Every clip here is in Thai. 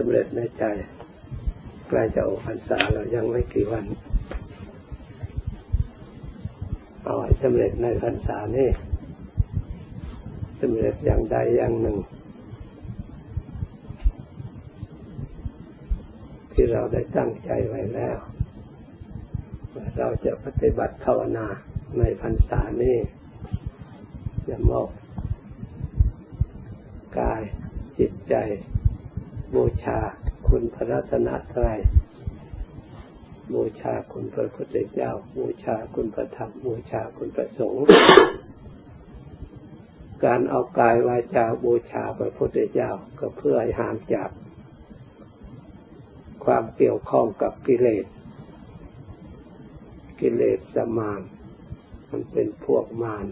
สำเร็จในใจใกล้จะออกพรรษาเรายังไม่กี่วันเอาให้สำเร็จในพรรษานี่สำเร็จอย่างใดอย่างหนึ่งที่เราได้ตั้งใจไว้แล้วเราจะปฏิบัติภาวนาในพรรษานี้จะมอบกายจิตใจบูชาคุณพระรัตนตรัยบูชาคุณพระพุทธเจ้าบูชาคุณพระธรรมบูชาคุณพระสงฆ์การเอากายวาจาบูชาพระพุทธเจ้าก็เพื่อให้ห่างจากความเกี่ยวข้องกับกิเลสกิเลสมารมันเป็นพวกมาร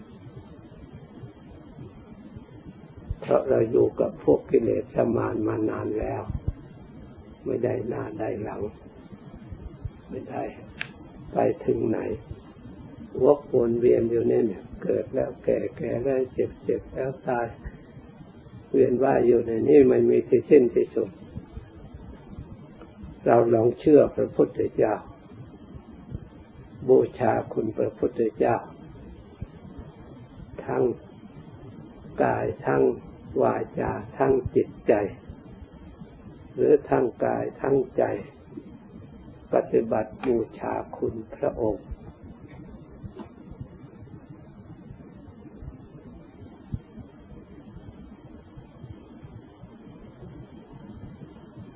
เพราะเราอยู่กับพวกกิเลสมารมานานแล้วไม่ได้หน้าได้หลังไม่ได้ไปถึงไหนวกวนเวียนอยู่เนี่ยเกิดแล้วแก่แก่แล้วเจ็บเจ็บแล้วตายเวียนว่ายอยู่ในนี้มันมีที่สิ้นที่สุดเราลองเชื่อพระพุทธเจ้าบูชาคุณพระพุทธเจ้าทั้งกายทั้งวาจาทั้งจิตใจหรือทั้งกายทั้งใจปฏิบัติบูชาคุณพระองค์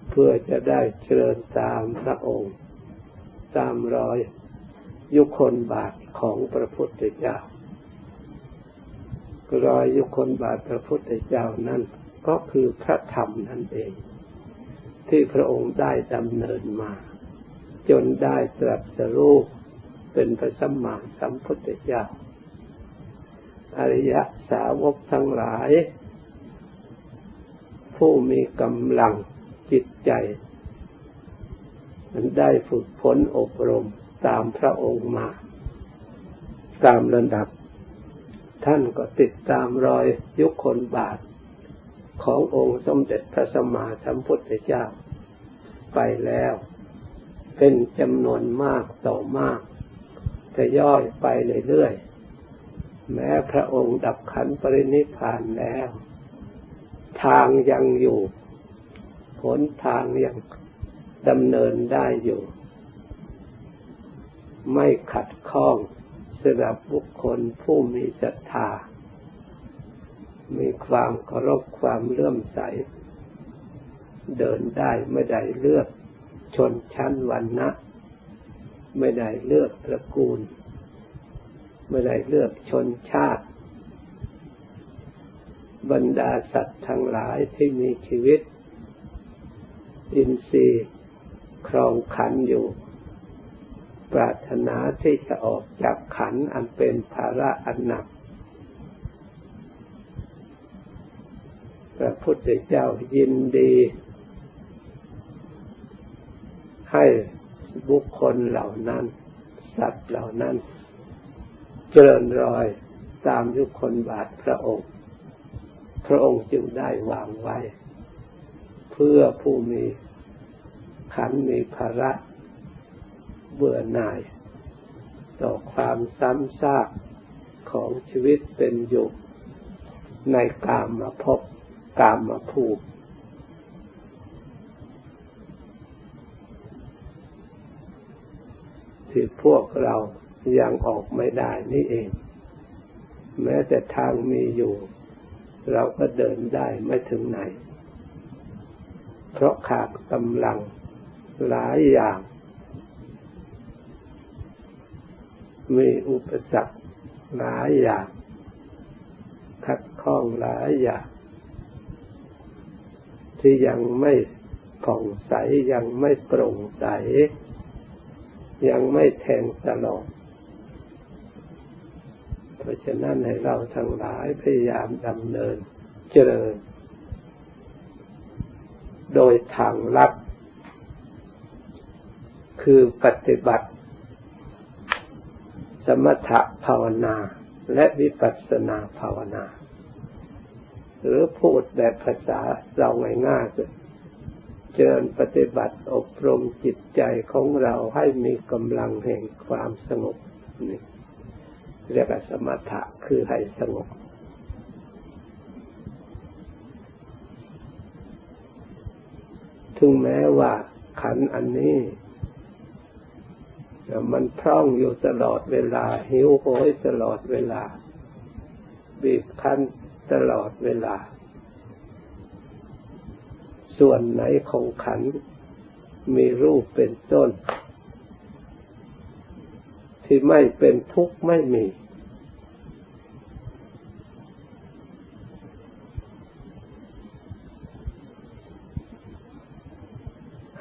เพื่อจะได้เจริญตามพระองค์ตามรอยยุคลบาทของพระพุทธเจ้ารอยยุคลบาทพระพุทธเจ้านั้นก็คือพระธรรมนั่นเองที่พระองค์ได้ดำเนินมาจนได้ตรัสรู้เป็นพระสัมมาสัมพุทธเจ้าอริยสาวกทั้งหลายผู้มีกำลังจิตใจมันได้ฝึกฝนอบรมตามพระองค์มาตามระดับท่านก็ติดตามรอยยุคลบาทขององค์สมเด็จพระสัมมาสัมพุทธเจ้าไปแล้วเป็นจำนวนมากต่อมากจะย่อยไปเรื่อยๆแม้พระองค์ดับขันปรินิพพานแล้วทางยังอยู่หนทางยังดำเนินได้อยู่ไม่ขัดข้องสำหรับบุคคลผู้มีศรัทธามีความเคารพความเลื่อมใสเดินได้ไม่ได้เลือกชนชั้นวรรณะไม่ได้เลือกตระกูลไม่ได้เลือกชนชาติบรรดาสัตว์ทั้งหลายที่มีชีวิตอินทรีย์ครองขันธ์อยู่ปรารถนาที่จะออกจากขันธ์อันเป็นภาระอันหนักพระพุทธเจ้ายินดีให้บุคคลเหล่านั้นสัตว์เหล่านั้นเจริญรอยตามยุคลบาทพระองค์พระองค์จึงได้วางไว้เพื่อผู้มีขันธ์มีภาระเบื่อหน่ายต่อความซ้ำซากของชีวิตเป็นอยู่ในกามภพกามภูมิที่พวกเรายังออกไม่ได้นี่เองแม้แต่ทางมีอยู่เราก็เดินได้ไม่ถึงไหนเพราะขาดกำลังหลายอย่างมีอุปสรรคหลายอย่างขัดข้องหลายอย่างที่ยังไม่ผ่องใสยังไม่โปร่งใสยังไม่แทงตลอดเพราะฉะนั้นให้เราทั้งหลายพยายามดำเนินเจริญโดยทางลัดคือปฏิบัติสมถภาวนาและวิปัสสนาภาวนาหรือพูดแบบภาษาเราง่ายๆ เจริญปฏิบัติอบรมจิตใจของเราให้มีกำลังแห่งความสงบนี่เรียกว่าสมถะคือให้สงบถึงแม้ว่าขันธ์อันนี้มันพร่องอยู่ตลอดเวลาหิวโหยตลอดเวลาบีบคั้นตลอดเวลาส่วนไหนของขันธ์มีรูปเป็นต้นที่ไม่เป็นทุกข์ไม่มี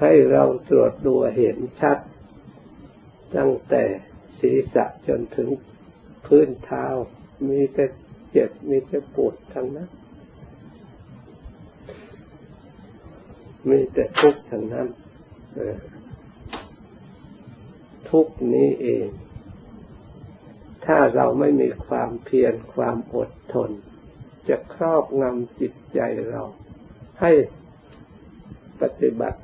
ให้เราตรวจดูเห็นชัดตั้งแต่ศีรษะจนถึงพื้นเท้ามีแต่เจ็บมีแต่ปวดทั้งนั้นมีแต่ทุกข์ทั้งนั้นทุกข์นี้เองถ้าเราไม่มีความเพียรความอดทนจะครอบงำจิตใจเราให้ปฏิบัติ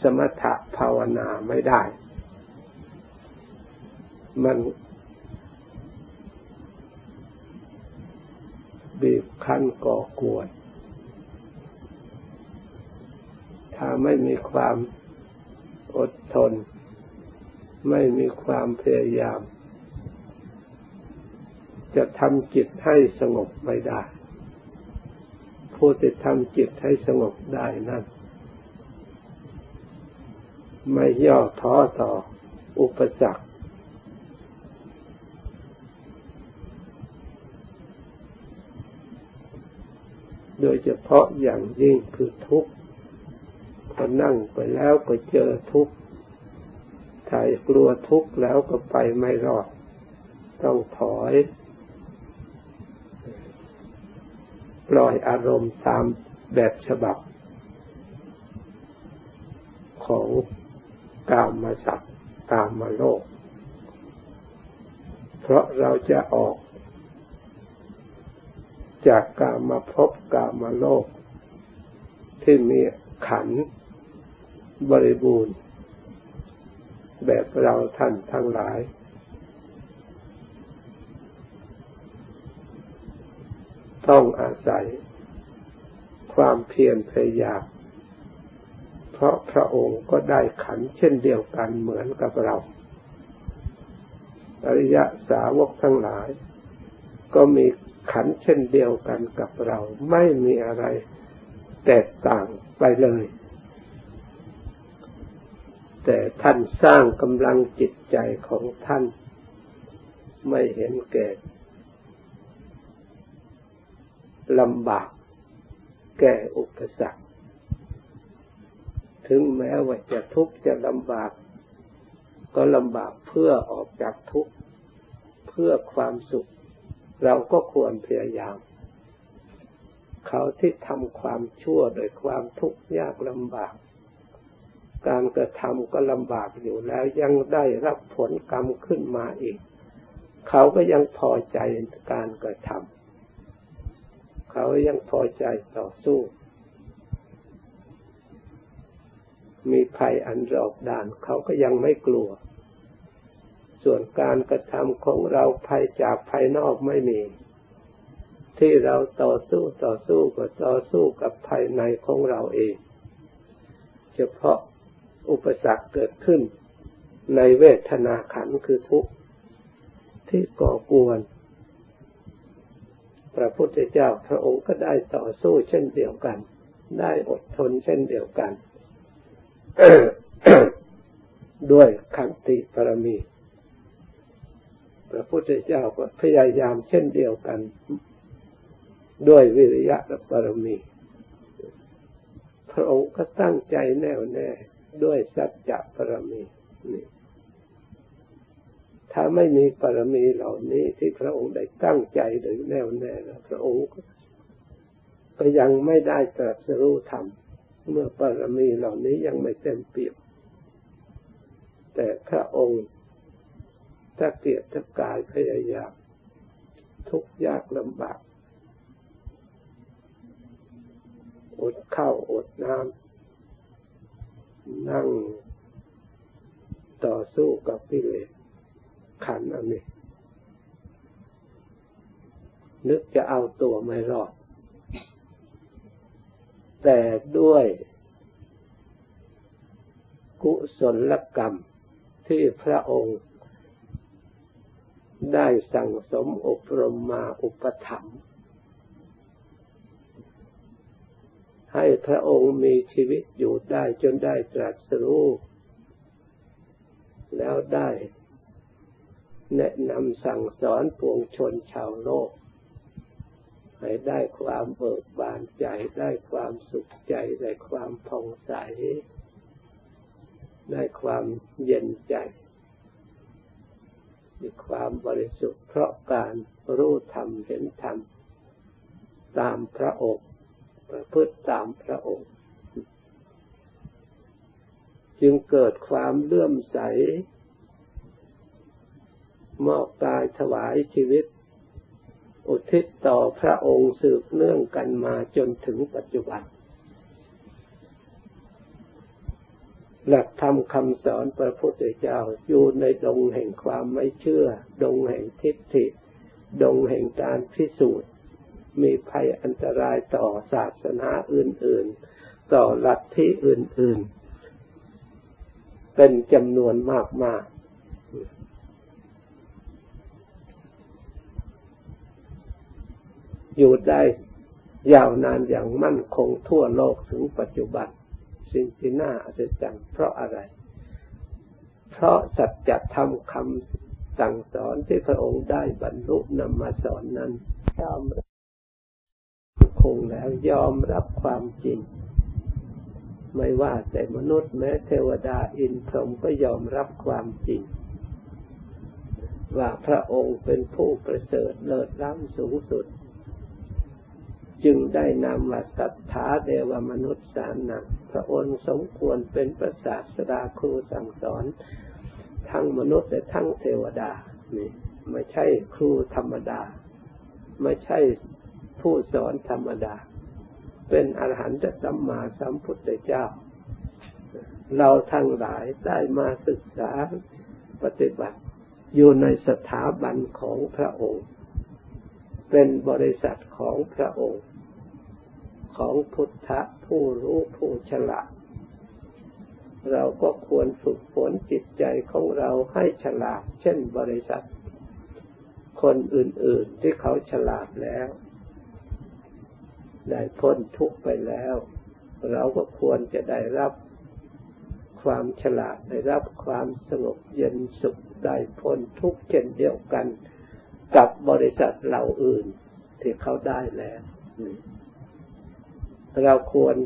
สมถะภาวนาไม่ได้มันบีบคั้นก่อกวนถ้าไม่มีความอดทนไม่มีความพยายามจะทำจิตให้สงบไม่ได้ผู้ที่ทำจิตให้สงบได้นั้นไม่ย่อท้อต่ออุปสรรคโดยเฉพาะอย่างยิ่งคือทุกข์พอนั่งไปแล้วก็เจอทุกข์ถ้ากลัวทุกข์แล้วก็ไปไม่รอดต้องถอยปล่อยอารมณ์ตามแบบฉบับของกามสัตว์กามโลกเพราะเราจะออกจากกามภพกามโลกที่มีขันธ์บริบูรณ์แบบเราท่านทั้งหลายต้องอาศัยความเพียรพยายามเพราะพระองค์ก็ได้ขันธ์เช่นเดียวกันเหมือนกับเราอริยสาวกทั้งหลายก็มีขันธ์เช่นเดียวกันกับเราไม่มีอะไรแตกต่างไปเลยแต่ท่านสร้างกำลังจิตใจของท่านไม่เห็นแก่ลำบากแก่อุปสรรคถึงแม้ว่าจะทุกข์จะลำบากก็ลำบากเพื่อออกจากทุกข์เพื่อความสุขเราก็ควรพยายามเขาที่ทำความชั่วโดยความทุกข์ยากลำบากการกระทำก็ลำบากอยู่แล้วยังได้รับผลกรรมขึ้นมาอีกเขาก็ยังพอใจการกระทำเขายังพอใจต่อสู้มีภัยอันรอบด้านเขาก็ยังไม่กลัวส่วนการกระทำของเราภัยจากภายนอกไม่มีที่เราต่อสู้ก็ต่อสู้กับภายในของเราเองเฉพาะอุปสรรคเกิดขึ้นในเวทนาขันธ์คือทุกข์ที่ก่อกวนพระพุทธเจ้าพระองค์ก็ได้ต่อสู้เช่นเดียวกันได้อดทนเช่นเดียวกัน ด้วยขันติปรมีพระพุทธเจ้าก็พยายามเช่นเดียวกันด้วยวิริยะบารมีพระองค์ก็ตั้งใจแน่วแน่ด้วยสัจจะบารมีนี่ถ้าไม่มีบารมีเหล่านี้ที่พระองค์ได้ตั้งใจโดยแน่วแน่แล้วพระองค์ก็ยังไม่ได้ตรัสรู้ธรรมเมื่อบารมีเหล่านี้ยังไม่เต็มเปี่ยมแต่พระองค์ตะเกียบตะกายพยายามทุกข์ยากลำบากอดข้าวอดน้ นั่งต่อสู้กับกิเลสขันธ์อันนี้นึกจะเอาตัวไม่รอดแต่ด้วยกุศลกรรมที่พระองค์ได้สั่งสมอบรมมาอุปถัมภ์ให้พระองค์มีชีวิตอยู่ได้จนได้ตรัสรู้แล้วได้แนะนำสั่งสอนปวงชนชาวโลกให้ได้ความเบิกบานใจได้ความสุขใจได้ความผ่องใสได้ความเย็นใจได้ความบริสุทธิ์เพราะการรู้ธรรมเห็นธรรมตามพระองค์ประพฤติตามพระองค์จึงเกิดความเลื่อมใสมอบกายถวายชีวิตอุทิศต่อพระองค์สืบเนื่องกันมาจนถึงปัจจุบันหลักธรรมคำสอนพระพุทธเจ้าอยู่ในดงแห่งความไม่เชื่อดงแห่งทิฏฐิดงแห่งการพิสูจน์มีภัยอันตรายต่อศาสนาอื่นๆต่อลัทธิอื่นๆเป็นจำนวนมากๆอยู่ได้ยาวนานอย่างมั่นคงทั่วโลกถึงปัจจุบันสิ่งที่น่าอัศจรรย์เพราะอะไรเพราะสัจธรรมคำสั่งสอนที่พระองค์ได้บรรลุนำมาสอนนั้นยอมรับคงแล้วยอมรับความจริงไม่ว่าแต่มนุษย์แม้เทวดาอินทร์พรหมก็ยอมรับความจริงว่าพระองค์เป็นผู้ประเสริฐเลิศล้ำสูงสุดจึงได้นำมาศรัทธาเดวมนุษย์สานังพระองค์สมควรเป็นพระศาสดาครูสั่งสอนทั้งมนุษย์และทั้งเทวดานี่ไม่ใช่ครูธรรมดาไม่ใช่ผู้สอนธรรมดาเป็นอรหันตสัมมาสัมพุทธเจ้าเราทั้งหลายได้มาศึกษาปฏิบัติอยู่ในสถาบันของพระองค์เป็นบริษัทของพระองค์ของพุทธะผู้รู้ผู้ฉลาดเราก็ควรฝึกฝนจิตใจของเราให้ฉลาดเช่นบริษัทคนอื่นๆที่เขาฉลาดแล้วได้พ้นทุกข์ไปแล้วเราก็ควรจะได้รับความฉลาดได้รับความสงบเย็นสุขได้พ้นทุกข์เช่นเดียวกันกับบริษัทเหล่าอื่นที่เขาได้แล้วเราควร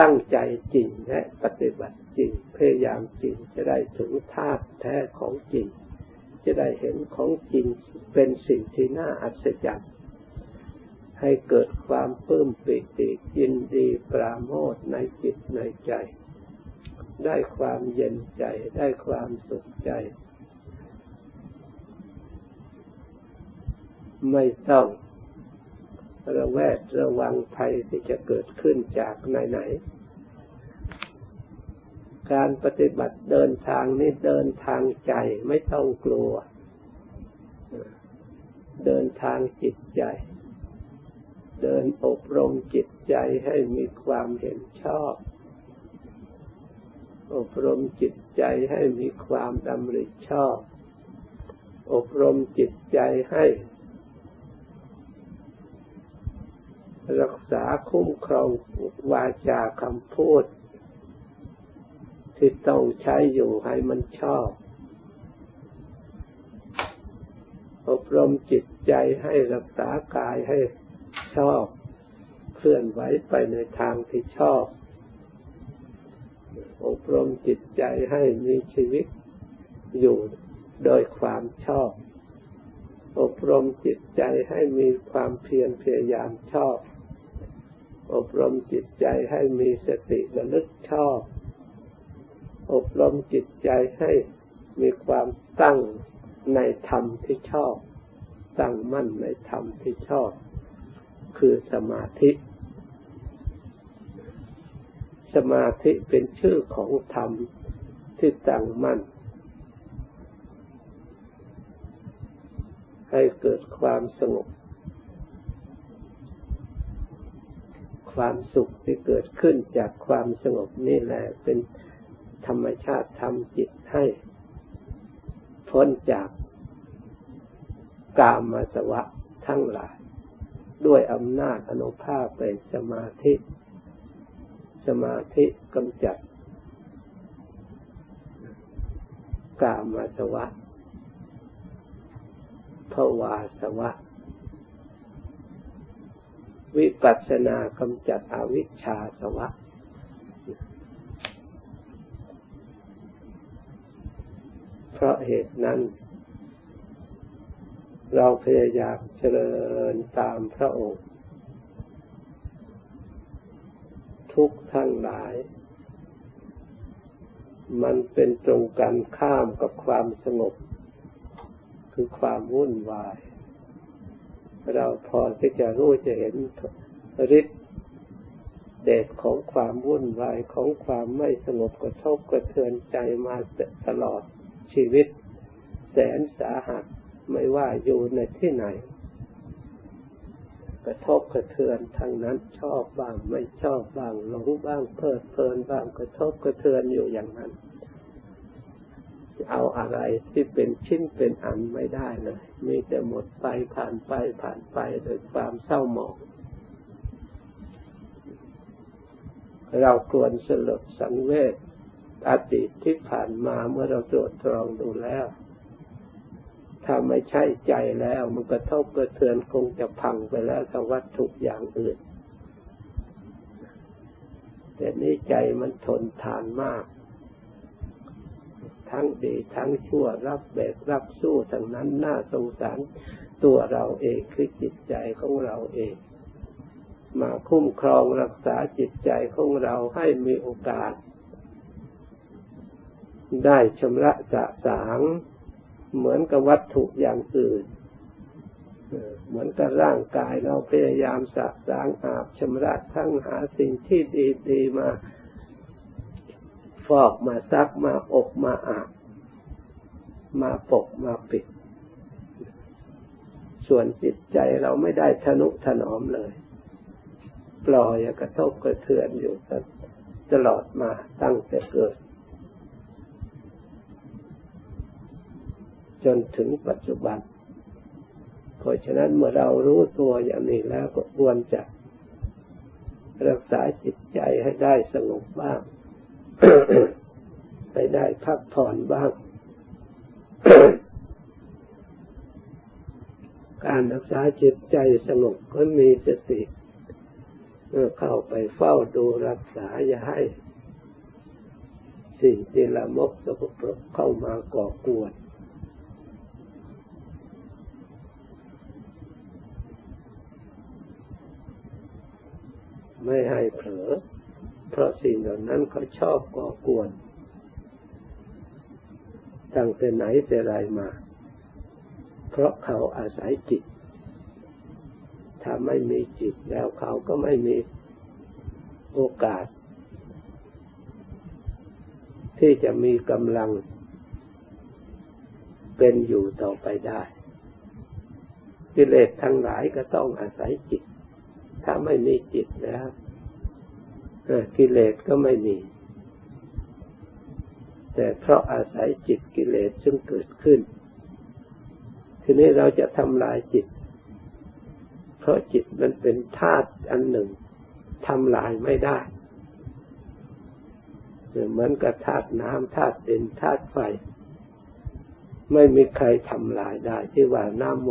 ตั้งใจจริงและปฏิบัติจริงพยายามจริงจะได้ถึงธาตุแท้ของจริงจะได้เห็นของจริงเป็นสิ่งที่น่าอัศจรรย์ให้เกิดความปลื้มปิติยินดีปราโมทย์ในจิตในใจได้ความเย็นใจได้ความสุขใจไม่ต้องระแวดระวังภัยที่จะเกิดขึ้นจากไหนๆการปฏิบัติเดินทางนี้เดินทางใจไม่ต้องกลัวเดินทางจิตใจเดินอบรมจิตใจให้มีความเห็นชอบอบรมจิตใจให้มีความดำริชอบอบรมจิตใจให้รักษาคุ้มครองวาจาคำพูดที่ต้องใช้อยู่ให้มันชอบอบรมจิตใจให้รักษากายให้ชอบเคลื่อนไหวไปในทางที่ชอบอบรมจิตใจให้มีชีวิตอยู่โดยความชอบอบรมจิตใจให้มีความเพียรพยายามชอบอบรมจิตใจให้มีสติระลึกชอบอบรมจิตใจให้มีความตั้งในธรรมที่ชอบตั้งมั่นในธรรมที่ชอบคือสมาธิส สมาธิเป็นชื่อของธรรมที่ตั้งมั่นให้เกิดความสงบความสุขที่เกิดขึ้นจากความสงบนี่แหละเป็นธรรมชาติทำจิตให้พ้นจากกามสวะทั้งหลายด้วยอำนาจอนุภาพเป็นสมาธิกำจัดกามสวะภวาสวะวิปัสสนากำจัดอวิชชาสวะเพราะเหตุนั้นเราพยายามเจริญตามพระองค์ทุกทั้งหลายมันเป็นตรงกันข้ามกับความสงบคือความวุ่นวายเราพอที่จะรู้จะเห็นฤทธิ์เดชของความวุ่นวายของความไม่สงบกระทบกระเทือนใจมาตลอดชีวิตแสนสาหัสไม่ว่าอยู่ในที่ไหนกระทบกระเทือนทั้งนั้นชอบบ้างไม่ชอบบ้างหลงบ้างเพลิดเพลินบ้างกระทบกระเทือนอยู่อย่างนั้นเอาอะไรที่เป็นชิ้นเป็นอันไม่ได้เลยมีแต่หมดไปผ่านไปโดยความเศร้าหมองเราควรสลดสังเวชอดีตที่ผ่านมาเมื่อเราตรวจตรองดูแล้วถ้าไม่ใช่ใจแล้วมันกระทบกระเทือนคงจะพังไปแล้วถ้าวัตถุอย่างอื่นแต่นี่ใจมันทนทานมากทั้งดีทั้งชั่วรับแบกรับสู้ทั้งนั้นน่าสงสารตัวเราเองคือจิตใจของเราเองมาคุ้มครองรักษาจิตใจของเราให้มีโอกาสได้ชำระสะสางเหมือนกับวัตถุอย่างอื่นเหมือนกับร่างกายเราพยายามสะสางอาบชำระทั้งหาสิ่งที่ดีๆมาฟอกมาซักมาอบมาอาบมาปกมาปิดส่วนจิตใจเราไม่ได้ทนุถนอมเลยปล่อยกระทบกระเทือนอยู่ตลอดมาตั้งแต่เกิดจนถึงปัจจุบันเพราะฉะนั้นเมื่อเรารู้ตัวอย่างนี้แล้วก็ควรจะรักษาจิตใจให้ได้สงบบ้าง ให้ได้พักผ่อนบ้าง การรักษาจิตใจสงบก็มีสติเข้าไปเฝ้าดูรักษาอย่าให้สิ่งที่ละมกสกปรกเข้ามาก่อกวนไม่ให้เผลอเพราะสิ่งเหล่านั้นเขาชอบก่อกวนตั้งแต่ไหนแต่ไรมาเพราะเขาอาศัยจิตถ้าไม่มีจิตแล้วเขาก็ไม่มีโอกาสที่จะมีกำลังเป็นอยู่ต่อไปได้กิเลสทั้งหลายก็ต้องอาศัยจิตถ้าไม่มีจิตแล้วกิเลสก็ไม่มีแต่เพราะอาศัยจิตกิเลสจึงเกิดขึ้นทีนี้เราจะทำลายจิตเพราะจิตมันเป็นธาตุอันหนึ่งทำลายไม่ได้เหมือนกับธาตุน้ำธาตุดินธาตุไฟไม่มีใครทำลายได้ที่ว่าน้ำหม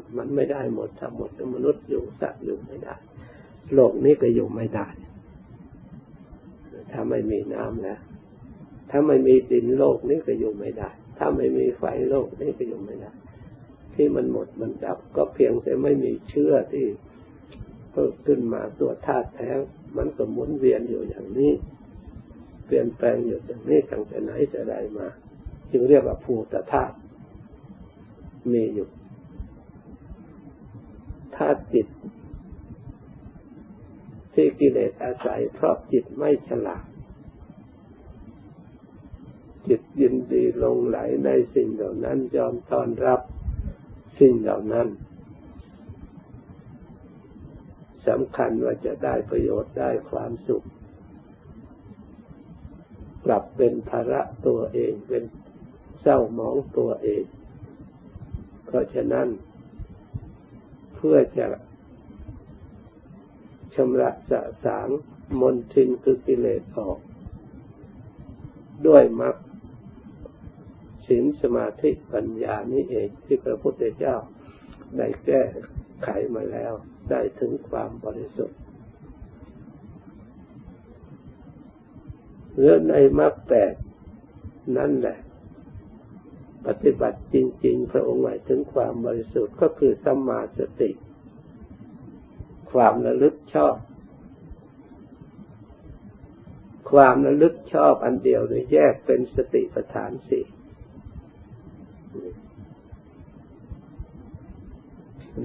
ดมันไม่ได้หมดถ้าหมดมนุษย์อยู่สัตว์อยู่ไม่ได้โลกนี้ก็อยู่ไม่ได้ถ้าไม่มีน้ำนะถ้าไม่มีดินโลกนี้ก็อยู่ไม่ได้ถ้าไม่มีไฟโลกนี้ก็อยู่ไม่ได้ที่มันหมดมันดับก็เพียงแต่ไม่มีเชื้อที่เพิ่มขึ้นมาตัวธาตุแท้มันก็หมุนเวียนอยู่อย่างนี้เปลี่ยนแปลงอยู่อย่างนี้ตั้งแต่ไหนแต่ไรมาจึงเรียกว่าภูตธาตุมีอยู่ธาตุจิต ที่กิเลสอาศัยเพราะจิตไม่ฉลาดจิตยินดีลงไหลในสิ่งเหล่านั้นยอมต้อนรับสิ่งเหล่านั้นสำคัญว่าจะได้ประโยชน์ได้ความสุขกลับเป็นภาระตัวเองเป็นเศร้าหมองตัวเองเพราะฉะนั้นเพื่อจะชำระสะสางมลทินคือกิเลสออกด้วยมรรคศีลสมาธิปัญญานี้เองที่พระพุทธเจ้าได้แก้ไขมาแล้วได้ถึงความบริสุทธิ์เรื่องในมรรคแปดนั่นแหละปฏิบัติจริงๆพระองค์หมายถึงความบริสุทธิ์ก็คือสัมมาสติความระลึกชอบความระลึกชอบอันเดียวโดยแยกเป็นสติปัฏฐานสี่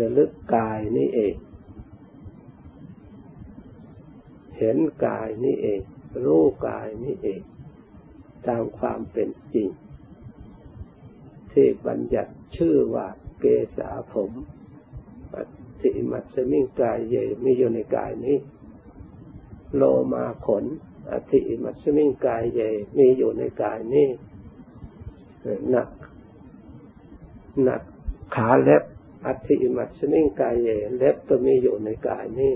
ระลึกกายนี่เองเห็นกายนี่เองรู้กายนี่เองตามความเป็นจริงที่บัญญัติชื่อว่าเกสาผมปัจฉิมัสสมิงกายเยมีอยู่ในกายนี้โลมาขนอธิมัสสมิงกายเยมีอยู่ในกายนี้หนักขาเล็บอธิมัสสมิงกายเยเล็บก็มีอยู่ในกายนี้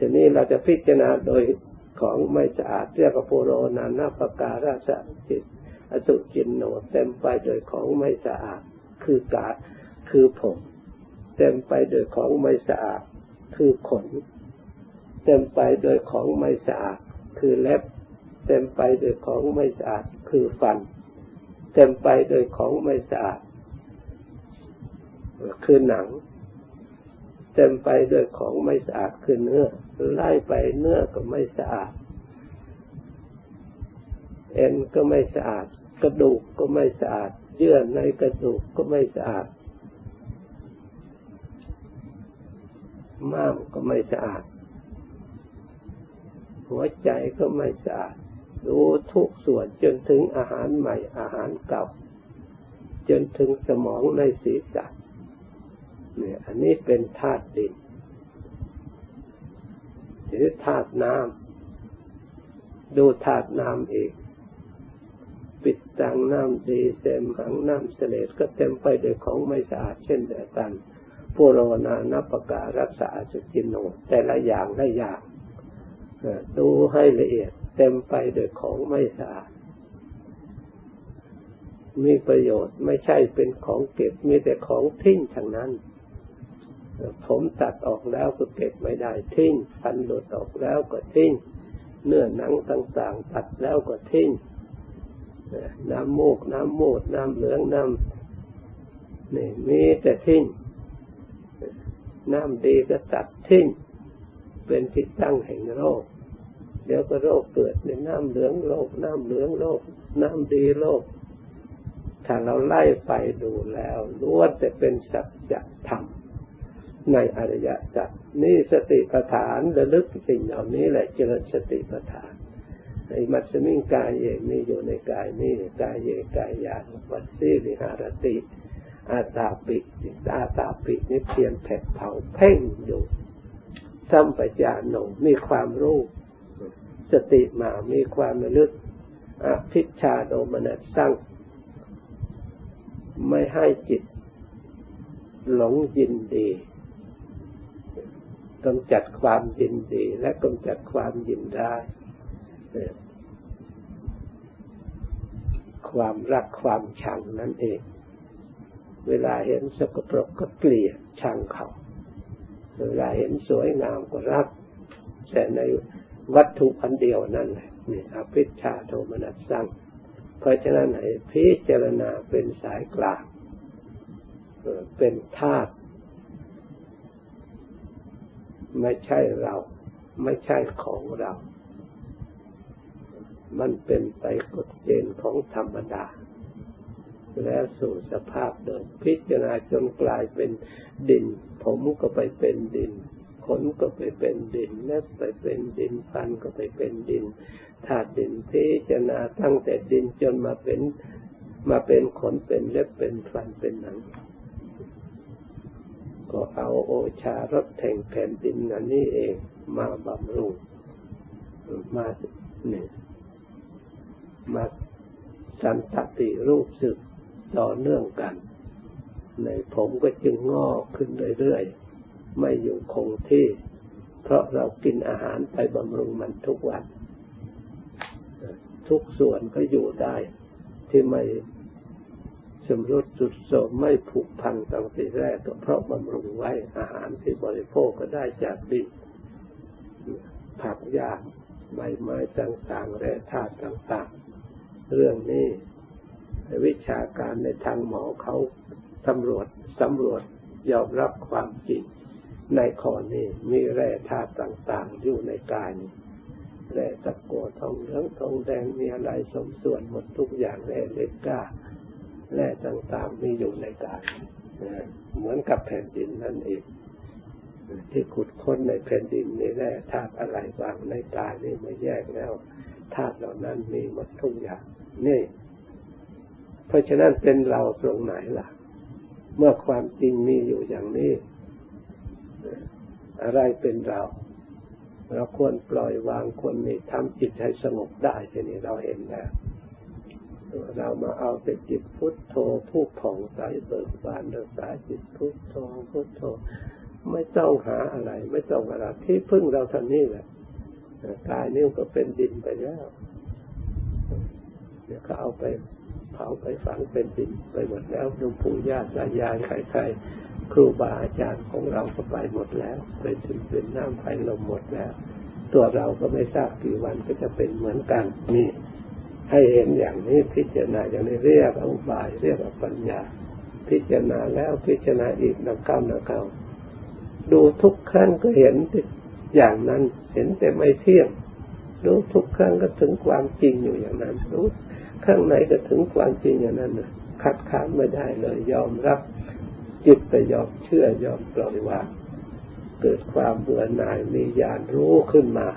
ทีนี้เราจะพิจารณาโดยของไม่สะอาดเรียกว่าปุโรนานาปการาสจิตอสุจินโนเต็มไปโดยของไม่สะอาดคือกายคือผมเต็มไปโดยของไม่สะอาดคือขนเต็มไปโดยของไม่สะอาดคือเล็บเต็มไปโดยของไม่สะอาดคือฟันเต็มไปโดยของไม่สะอาดคือหนังเต็มไปด้วยของไม่สะอาดคือเนื้อไล่ไปเนื้อก็ไม่สะอาดเอ็นก็ไม่สะอาดกระดูกก็ไม่สะอาดเยื่อในกระดูกก็ไม่สะอาดม้ามก็ไม่สะอาดหัวใจก็ไม่สะอาดรู้ทุกส่วนจนถึงอาหารใหม่อาหารเก่าจนถึงสมองในศีรษะเนี่ยอันนี้เป็นธาตุดินหรือธาตุน้ำดูธาตุน้ำเองปิดตังน้ำดีเต็มหังน้ำเสลดก็เต็มไปด้วยของไม่สะอาดเช่นเดียวกันปุโรนานัปปการัสสะอสุจินโนแต่ละอย่างละอย่างดูให้ละเอียดเต็มไปด้วยของไม่สะอาดมีประโยชน์ไม่ใช่เป็นของเก็บมีแต่ของทิ้งทั้งนั้นผมตัดออกแล้วก็เก็บไม่ได้ทิ้งฟันหลุดออกแล้วก็ทิ้งเนื้อหนังต่างๆตัดแล้วก็ทิ้งน้ำมูกน้ำมูดน้ำเหลืองน้ำนี่มีแต่ทิ้งน้ำดีก็ตัดทิ้งเป็นที่ตั้งแห่งโรคเดี๋ยวก็โรคเกิดในน้ำเหลืองโรคน้ำเหลืองโรคน้ำดีโรคถ้าเราไล่ไปดูแล้วล้วนแต่เป็นสัจธรรมในอริยสัจนี่สติปัฏฐานระลึกสิ่งเหล่านี้แหละเจริญสติปัฏฐานไอ้มัชฌิมิงกายเยมีอยู่ในกายนี้กายเยกายยานุปัสสีวิหารติอาตาปิอาตาปินี่เพียงแผดเผาเพ่งอยู่สัมปญาโนมีความรู้สติมามีความระลึกอภิชฌาโดมนัสสร้างไม่ให้จิตหลงยินดีกำจัดความยินดีและกำจัดความยินร้ายความรักความชังนั่นเองเวลาเห็นสกปรกก็เกลียดชังเขาเวลาเห็นสวยงามก็รักแต่ในวัตถุอันเดียวนั่นแหละนี่อภิชฌาโทมนัสสังเพราะฉะนั้นให้พิจารณาเป็นสายกลางเป็นธาตุไม่ใช่เราไม่ใช่ของเรามันเป็นไปกฎเกณฑ์ของธรรมดา แล้วสู่สภาพเดิมพิจารณาจนกลายเป็นดินผมก็ไปเป็นดินขนก็ไปเป็นดินเล็บไปเป็นดินฟันก็ไปเป็นดินธาตุดินพิจารณาตั้งแต่ดินจนมาเป็นขนเป็นเล็บเป็นฟันเป็นหนังก็เอาโอชารสแห่งแผ่นดินอันนี้เองมาบำรุงมาเนี่ยมาสันตติรูปสึกต่อเนื่องกันในผมก็จึงงอกขึ้นเรื่อยๆไม่อยู่คงที่เพราะเรากินอาหารไปบำรุงมันทุกวันทุกส่วนก็อยู่ได้ที่ไม่สมรุดสุดโทรมไม่ผุพังตั้งแต่แรกก็เพราะบำรุงไว้อาหารที่บริโภคก็ได้จากดินผักหญ้าใบไม้ต่างๆแร่ธาตุต่างๆเรื่องนี้วิชาการในทางหมอเขาสำรวจยอมรับความจริงในข้อนี้มีแร่ธาตุต่างๆอยู่ในกายนี้แร่ตะกั่วทองเหลืองทองแดงมีอะไรสมส่วนหมดทุกอย่างแร่เหล็กกล้าแร่ต่างๆมีอยู่ในกายเหมือนกับแผ่นดินนั่นเองที่ขุดค้นในแผ่นดินนี่แร่ธาตุอะไรบางในกายนี่มาแยกแล้วธาตุเหล่านั้นมีหมดทุกอย่างนี่เพราะฉะนั้นเป็นเราตรงไหนล่ะเมื่อความจริงมีอยู่อย่างนี้อะไรเป็นเราควรปล่อยวางควรมีทำจิตให้สงบได้ทีนี้เราเห็นแล้วเรามาเอาแต่จิตพุทโธผู้ผ่องใสเบิกบานเบิกตาจิตพุทโธพุทโธไม่ต้องหาอะไรไม่ต้องอะไรที่พึ่งเราทำนี่แหละกายนี่ก็เป็นดินไปแล้วเดี๋ยวก็เอาไปเผาไปฝังเป็นดินไปหมดแล้วหลวงปู่ย่าตายายใครๆครูบาอาจารย์ของเราก็ไปหมดแล้วไปถึงเป็นน้ำไฟลมหมดแล้วตัวเราก็ไม่ทราบกี่วันก็จะเป็นเหมือนกันนี่ให้เห็นอย่างนี้พิจารณาอย่างนี้เรียกอุบายเรียกปัญญาพิจารณาแล้วพิจารณาอีกนักเข้าดูทุกครั้งก็เห็นอย่างนั้นเห็นแต่ไม่เที่ยงดูทุกครั้งก็ถึงความจริงอยู่อย่างนั้นดูข้างในก็ถึงความจริงอย่างนั้นขัดข้านไม่ได้เลยยอมรับจิตแต่ยอมเชื่อยอมปล่อยวางเกิดความเบื่อหน่ายมีญาณรู้ขึ้นมา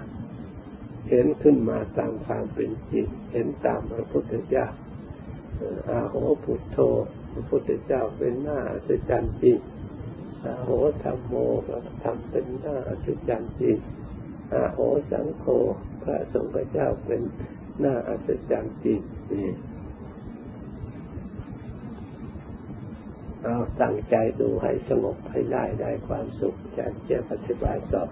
เห็นขึ้นมาตามความเป็นจริงเห็นตามพระพุทธเจ้าอาโหพุทโธพระพุทธเจ้าเป็นหน้าอัศจรรย์จริงอาโหธัมโมธรรมเป็นหน้าอัศจรรย์จริงอาโหสังโฆพระสงฆ์เจ้าเป็นหน้าอัศจรรย์จริงเอาตั้งใจดูให้สงบให้ได้ความสุขจะปฏิบัติต่อ